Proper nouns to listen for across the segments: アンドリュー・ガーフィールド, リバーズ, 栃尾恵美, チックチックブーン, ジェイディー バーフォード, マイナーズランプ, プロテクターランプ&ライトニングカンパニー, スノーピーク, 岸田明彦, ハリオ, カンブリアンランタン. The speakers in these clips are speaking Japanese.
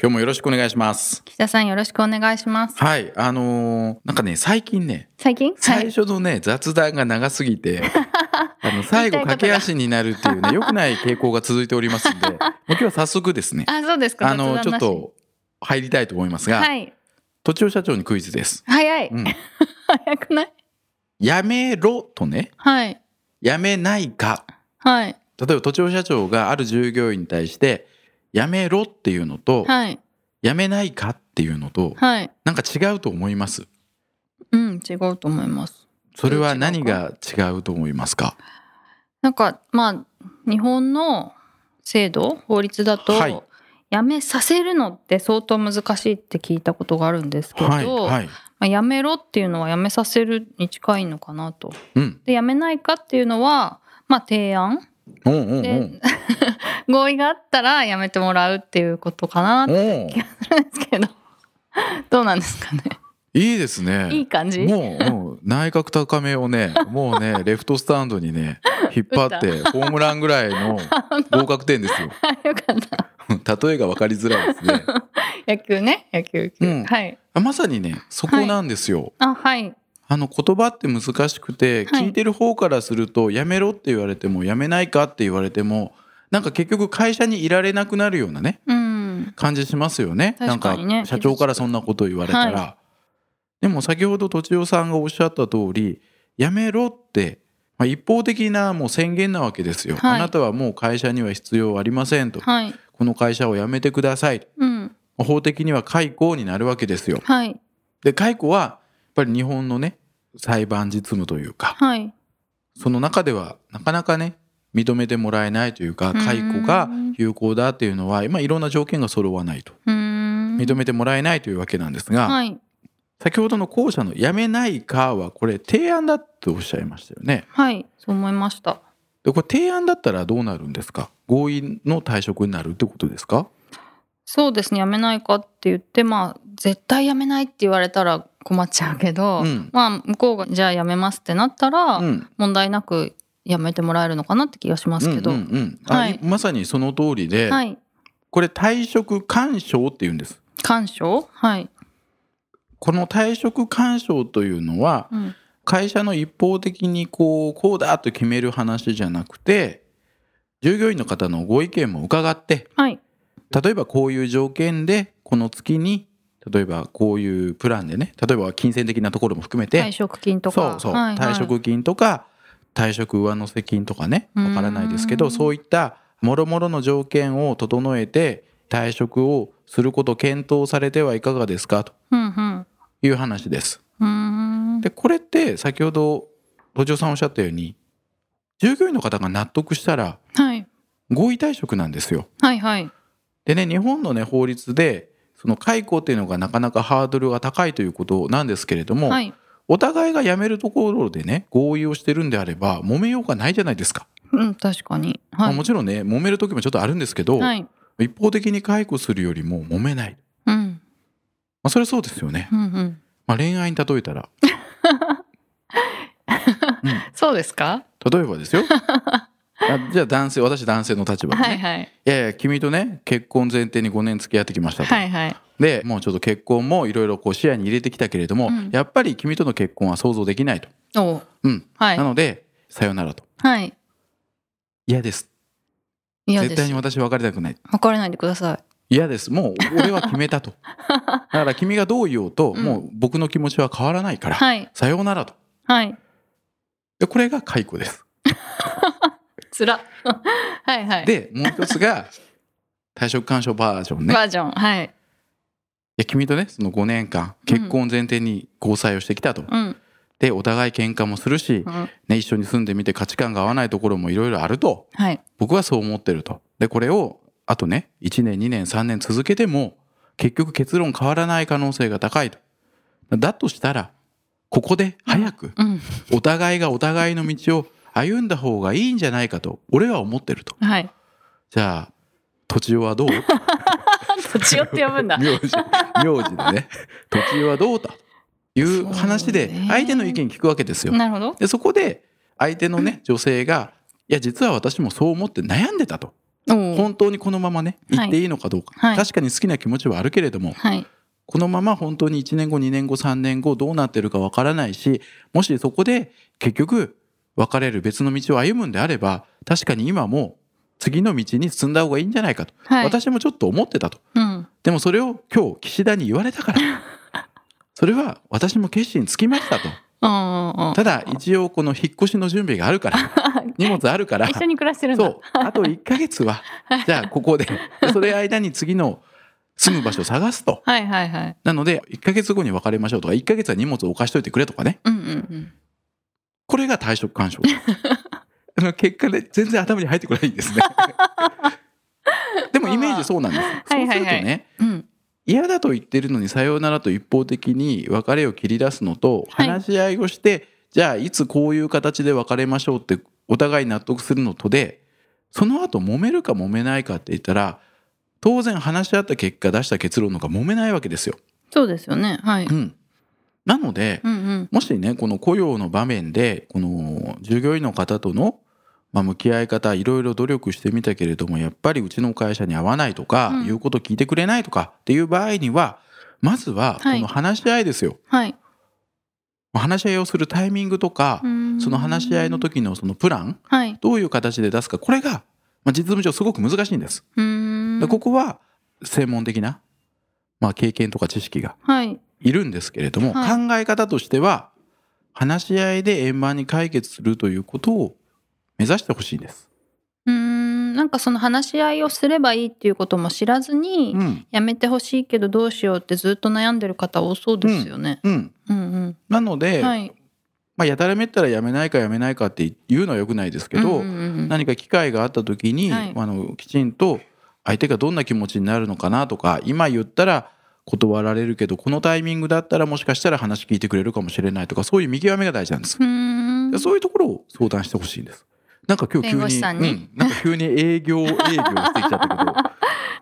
今日もよろしくお願いします。岸田さんよろしくお願いします。はい、なんかね最近最初のね、はい、雑談が長すぎて最後駆け足になるっていうね良くない傾向が続いておりますのでもう今日は早速ですねあ、そうですか、ちょっと入りたいと思いますが、はい、栃尾社長にクイズです。早い、うん、早くない？やめろとね、はい、やめないか、はい、例えば栃尾社長がある従業員に対してやめろっていうのと、はい、やめないかっていうのと、はい、なんか違うと思います？うん、違うと思います。それは何が違うと思いますか？なんかまあ日本の制度法律だと、はい、やめさせるのって相当難しいって聞いたことがあるんですけど、はいはい、まあ、やめろっていうのはやめさせるに近いのかなと、うん、でやめないかっていうのはまあ提案、で合意があったらやめてもらうっていうことかなって気がするんですけどどうなんですかね？いいですね、いい感じ。もう内角高めをねもうねレフトスタンドにね引っ張ってホームランぐらいの合格点ですよ。よかった例えが分かりづらいですね野球、うん、はい、まさにねそこなんですよ、はい、あ、はい、言葉って難しくて、聞いてる方からするとやめろって言われてもやめないかって言われてもなんか結局会社にいられなくなるようなね、うん、感じしますよね。確かにね、なんか社長からそんなこと言われたら、はい、でも先ほど栃尾さんがおっしゃった通りやめろって、まあ、一方的なもう宣言なわけですよ、はい、あなたはもう会社には必要ありませんと、はい、この会社を辞めてください、うん、法的には解雇になるわけですよ、はい、で解雇はやっぱり日本のね裁判実務というか、はい、その中ではなかなかね認めてもらえないというか解雇が有効だっていうのは今いろんな条件が揃わないと認めてもらえないというわけなんですが、はい、先ほどの後者のやめないかはこれ提案だとおっしゃいましたよね。はい、そう思いました。でこれ提案だったらどうなるんですか？合意の退職になるってことですか？そうですね、やめないかって言って、まあ、絶対やめないって言われたら困っちゃうけど、うん、まあ向こうがじゃあやめますってなったら、うん、問題なくやめてもらえるのかなって気がしますけど、うんうんうん、はい、まさにその通りで、はい、これ退職勧奨って言うんです。勧奨、はい、この退職勧奨というのは、うん、会社の一方的にこうだと決める話じゃなくて従業員の方のご意見も伺って、はい、例えばこういう条件でこの月に例えばこういうプランでね、例えば金銭的なところも含めて退職金とか、そう、はいはい、退職金とか退職上乗せ金とかね、わからないですけど、そういったもろもろの条件を整えて退職をすることを検討されてはいかがですかという話です。でこれって先ほど栃尾さんおっしゃったように従業員の方が納得したら合意退職なんですよ。はいはい。でね、日本の、ね、法律でその解雇っていうのがなかなかハードルが高いということなんですけれども、はい、お互いが辞めるところでね合意をしてるんであれば揉めようがないじゃないですか。うん、確かに、はい、まあ、もちろんね揉める時もちょっとあるんですけど、はい、一方的に解雇するよりも揉めない、うん、まあ、それはそうですよね、うんうん、まあ、恋愛に例えたら、うん、そうですか？例えばですよじゃあ私男性の立場でね、はいはい、いやいや君とね結婚前提に5年付き合ってきましたと、はいはい、でもうちょっと結婚もいろいろ視野に入れてきたけれども、うん、やっぱり君との結婚は想像できないと、お、うん、はい、なのでさよならと、はい、嫌です、絶対に私別れたくない、別れないでください、嫌です、もう俺は決めたとだから君がどう言おうと、うん、もう僕の気持ちは変わらないから、はい、さよならと、はい、でこれが解雇ですつらはい、はい、でもう一つが退職勧奨バージョンね、バージョン、はい、いや君とねその5年間結婚前提に交際をしてきたと、うん、でお互い喧嘩もするし、うん、ね、一緒に住んでみて価値観が合わないところもいろいろあると、はい、僕はそう思ってると、でこれをあとね1年2年3年続けても結局結論変わらない可能性が高いと。だとしたらここで早くお互いがお互いの道を歩んだ方がいいんじゃないかと俺は思ってると、はい、じゃあ土地はどう土地って呼ぶんだ名字でね土地はどうだという話で相手の意見聞くわけですよ。なるほど。でそこで相手のね女性がいや実は私もそう思って悩んでたと、本当にこのままね行っていいのかどうか、はい、確かに好きな気持ちはあるけれども、はい、このまま本当に1年後2年後3年後どうなってるかわからないし、もしそこで結局別れる別の道を歩むんであれば確かに今も次の道に進んだ方がいいんじゃないかと、はい、私もちょっと思ってたと、うん、でもそれを今日岸田に言われたからそれは私も決心つきましたとただ一応この引っ越しの準備があるから荷物あるから一緒に暮らしてるんだそうあと1ヶ月はじゃあここでそれ間に次の住む場所を探すとはいはい、はい、なので1ヶ月後に別れましょうとか1ヶ月は荷物を置かしといてくれとかね、うんうんうん、これが退職勧奨結果で全然頭に入ってこないんですねでもイメージそうなんです。そうするとね、うん嫌だと言ってるのにさようならと一方的に別れを切り出すのと話し合いをして、はい、じゃあいつこういう形で別れましょうってお互い納得するのとでその後揉めるか揉めないかって言ったら当然話し合った結果出した結論の方が揉めないわけですよ。そうですよね、はいうん、なので、うんうん、もしねこの雇用の場面でこの従業員の方とのまあ、向き合い方いろいろ努力してみたけれどもやっぱりうちの会社に合わないとか、うん、言うこと聞いてくれないとかっていう場合にはまずはこの話し合いですよ、はい、話し合いをするタイミングとかその話し合いの時のそのプラン、はい、どういう形で出すかこれが、まあ、実務上すごく難しいんです。でここは専門的な、まあ、経験とか知識がいるんですけれども、はい、考え方としては話し合いで円満に解決するということを目指してほしいです。なんかその話し合いをすればいいっていうことも知らずに、うん、やめてほしいけどどうしようってずっと悩んでる方多そうですよね、うんうんうんうん、なので、はいまあ、やたらめったらやめないかって言うのは良くないですけど、うんうんうん、何か機会があった時に、はい、きちんと相手がどんな気持ちになるのかなとか今言ったら断られるけどこのタイミングだったらもしかしたら話聞いてくれるかもしれないとかそういう見極めが大事なんです。そういうところを相談してほしいんです。なんか今日急に営業してきちゃったけど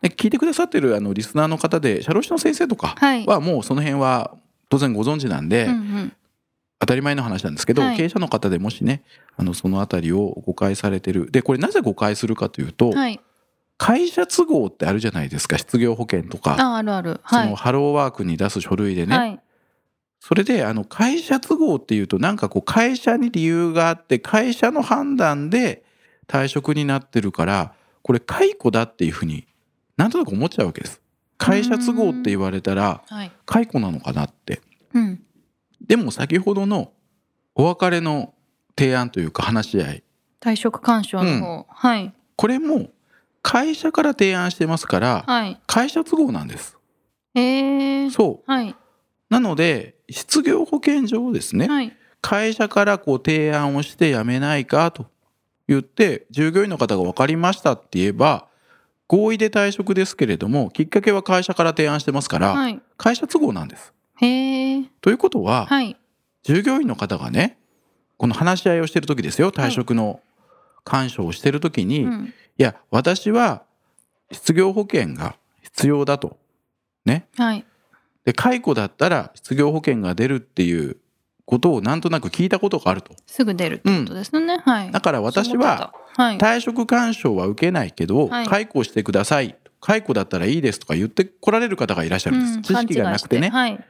で聞いてくださってるリスナーの方で社労士の先生とかはもうその辺は当然ご存知なんで、はいうんうん、当たり前の話なんですけど、はい、経営者の方でもしねそのあたりを誤解されてるでこれなぜ誤解するかというと、はい、会社都合ってあるじゃないですか失業保険とかある、はい、そのハローワークに出す書類でね、はいそれで会社都合っていうとなんかこう会社に理由があって会社の判断で退職になってるからこれ解雇だっていうふうになんとなく思っちゃうわけです。会社都合って言われたら解雇なのかなって、はいうん、でも先ほどのお別れの提案というか話し合い退職勧奨の方、うんはい、これも会社から提案してますから、はい、会社都合なんです。そう、はい、なので失業保険上ですね、はい、会社からこう提案をして辞めないかと言って従業員の方が分かりましたって言えば合意で退職ですけれどもきっかけは会社から提案してますから、はい、会社都合なんです。へということは、はい、従業員の方がねこの話し合いをしてる時ですよ退職の勧奨をしてる時に、はいうん、いや私は失業保険が必要だとね、はいで解雇だったら失業保険が出るっていうことをなんとなく聞いたことがあるとすぐ出るってことですね、うんはい、だから私は退職勧奨は受けないけど、はい、解雇してください解雇だったらいいですとか言ってこられる方がいらっしゃるんです、うん、知識がなくてね、はい、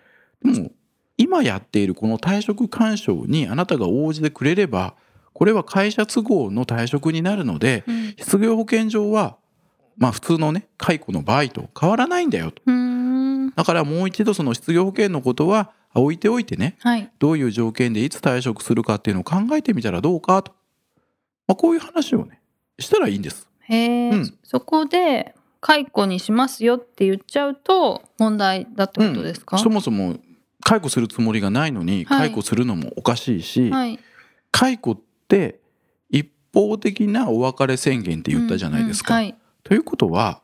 でも今やっているこの退職勧奨にあなたが応じてくれればこれは会社都合の退職になるので、うん、失業保険上はまあ普通のね解雇の場合と変わらないんだよと、うんだからもう一度その失業保険のことは置いておいてね、はい、どういう条件でいつ退職するかっていうのを考えてみたらどうかと、まあ、こういう話をねしたらいいんです。へ、うん、そこで解雇にしますよって言っちゃうと問題だってことですか、うん、そもそも解雇するつもりがないのに解雇するのもおかしいし、はいはい、解雇って一方的なお別れ宣言って言ったじゃないですか、うんうんはい、ということは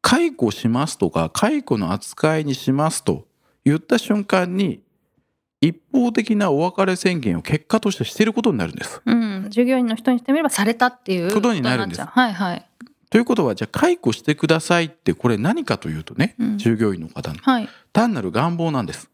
解雇しますとか解雇の扱いにしますと言った瞬間に一方的なお別れ宣言を結果としてしていることになるんです、うん、従業員の人にしてみればされたっていうことになるんです、はいはい、ということはじゃあ解雇してくださいってこれ何かというとね、うん、従業員の方の、はい、単なる願望なんです、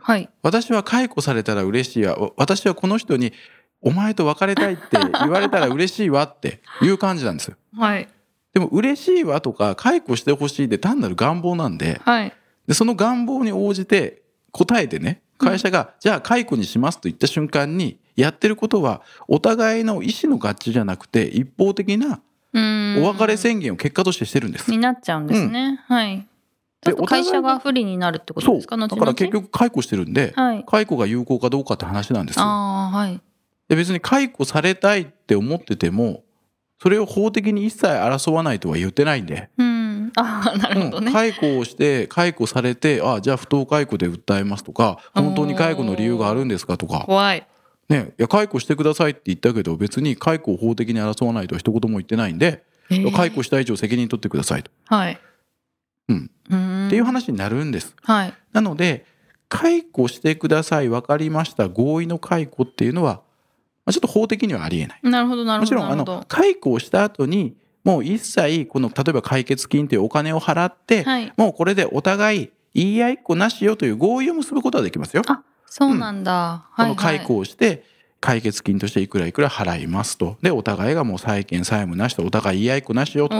はい、私は解雇されたら嬉しいわ、私はこの人にお前と別れたいって言われたら嬉しいわっていう感じなんですよ、はい、でも嬉しいわとか解雇してほしいで単なる願望なんで、はい、でその願望に応じて答えてね会社がじゃあ解雇にしますと言った瞬間にやってることはお互いの意思の合致じゃなくて一方的なお別れ宣言を結果としてしてるんですになっちゃうんですね、うん、はい。ちょっと会社が不利になるってことですか。そうだから結局解雇してるんで、はい、解雇が有効かどうかって話なんですよ。あ、はい、で別に解雇されたいって思っててもそれを法的に一切争わないとは言ってないんで、うん、あ、なるほどね、うん、解雇をして解雇されてあじゃあ不当解雇で訴えますとか本当に解雇の理由があるんですかとか怖い、ね、いや解雇してくださいって言ったけど別に解雇を法的に争わないとは一言も言ってないんで、解雇した以上責任取ってくださいと、はい、うん、っていう話になるんです、はい、なので解雇してください分かりました合意の解雇っていうのはちょっと法的にはありえない。なるほどなるほど。もちろん解雇をした後にもう一切この例えば解決金というお金を払って、はい、もうこれでお互い言い合いっこなしよという合意を結ぶことはできますよ。あ、そうなんだ、うん、はいはい、この解雇をして解決金としていくらいくら払いますとでお互いがもう債権債務なしとお互い言い合いっこなしよと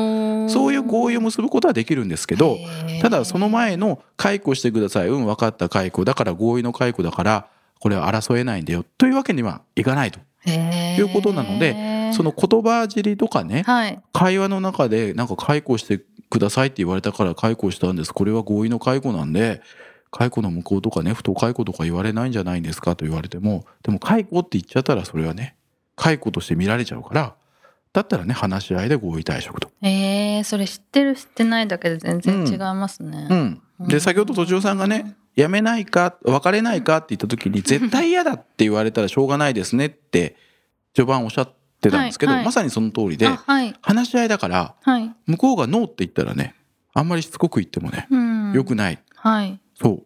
そういう合意を結ぶことはできるんですけどただその前の解雇してくださいうん分かった解雇だから合意の解雇だからこれは争えないんだよというわけにはいかないということなのでその言葉尻とかね、はい、会話の中でなんか解雇してくださいって言われたから解雇したんですこれは合意の解雇なんで解雇の無効とかね不当解雇とか言われないんじゃないんですかと言われてもでも解雇って言っちゃったらそれはね解雇として見られちゃうからだったらね話し合いで合意退職と、それ知ってる知ってないだけで全然違いますね、うんうん、で先ほどとちおさんがね辞めないか別れないかって言った時に絶対嫌だって言われたらしょうがないですねって序盤おっしゃってたんですけど、はいはい、まさにその通りで、はい、話し合いだから、はい、向こうがノーって言ったらねあんまりしつこく言ってもね良くない、はい、そう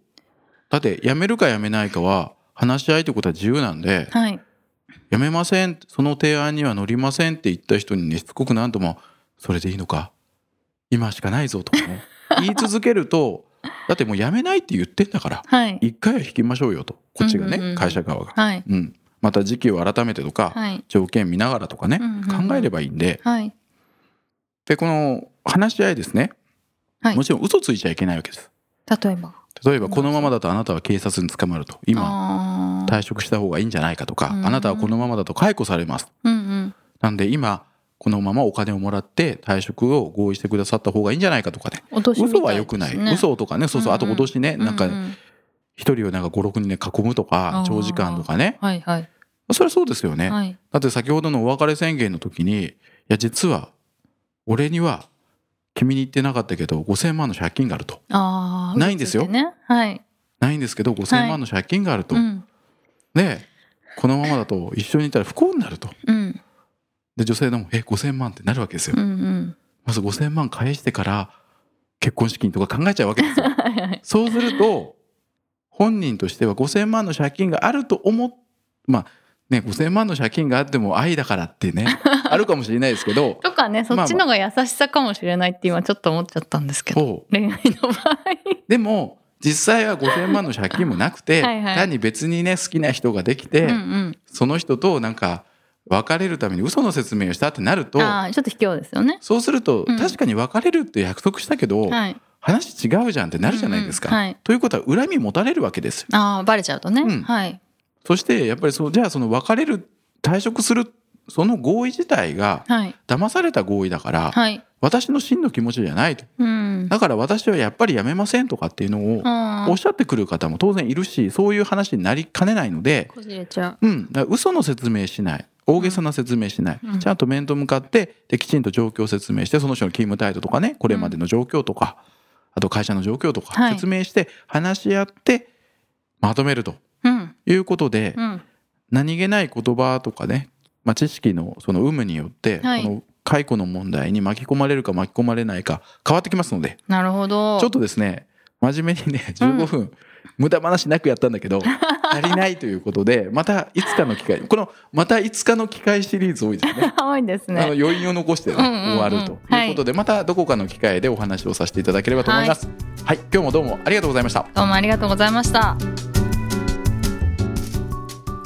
だって辞めるか辞めないかは話し合いってことは自由なんで、はい、辞めませんその提案には乗りませんって言った人にねしつこくなんともそれでいいのか今しかないぞとかね言い続けるとだってもう辞めないって言ってんだから、はい、1回は引きましょうよとこっちがね、うんうんうん、会社側が、はい、うん、また時期を改めてとか、はい、条件見ながらとかね、うんうん、考えればいいんで、はい、でこの話し合いですね、はい、もちろん嘘ついちゃいけないわけです。例えばこのままだとあなたは警察に捕まると今退職した方がいいんじゃないかとか、うんうん、あなたはこのままだと解雇されます、うんうん、なんで今このままお金をもらって退職を合意してくださった方がいいんじゃないかとかね。嘘は良くない。嘘とかね、そうそう、あと脅しね、なんか一人をなんか5、6人ね囲むとか長時間とかね。はいはい。それはそうですよね。はい、だって先ほどのお別れ宣言の時に、いや実は俺には君に言ってなかったけど5000万の借金があると。ああ。ないんですよ。ね、はい。ないんですけど5000万の借金があると。はい、うん、でこのままだと一緒にいたら不幸になると。うん。で女性のも5000万ってなるわけですよ、うんうん、まず5000万返してから結婚資金とか考えちゃうわけですよそうすると本人としては5000万の借金があると思っ、まあね、5000万の借金があっても愛だからってねあるかもしれないですけどとかね、そっちのが優しさかもしれないって今ちょっと思っちゃったんですけど恋愛の場合でも実際は5000万の借金もなくてはい、はい、単に別にね好きな人ができて、うんうん、その人となんか別れるために嘘の説明をしたってなると、あ、ちょっと卑怯ですよね。そうすると、うん、確かに別れるって約束したけど、はい、話違うじゃんってなるじゃないですか、うんうん、はい、ということは恨み持たれるわけですよ。あ、バレちゃうとね、うん、はい、そしてやっぱりじゃあその別れる退職するその合意自体が騙された合意だから、はい、私の真の気持ちじゃないと、うん、だから私はやっぱりやめませんとかっていうのをおっしゃってくる方も当然いるし、そういう話になりかねないのでこじれちゃう、うん、だから嘘の説明しない、大げさな説明しない、うん、ちゃんと面と向かってできちんと状況を説明して、その人の勤務態度とかね、これまでの状況とか、うん、あと会社の状況とか説明して話し合ってまとめるということで、うんうん、何気ない言葉とかね、まあ、知識のその有無によってこの解雇の問題に巻き込まれるか巻き込まれないか変わってきますので。なるほど。ちょっとですね真面目にね15分、うん、無駄話なくやったんだけど足りないということでまたいつかの機会、このまたいつかの機会シリーズ多いですね多いですね。余韻を残して、ねうんうんうん、終わるということで、はい、またどこかの機会でお話をさせていただければと思います、はいはい、今日もどうもありがとうございました。どうもありがとうございました。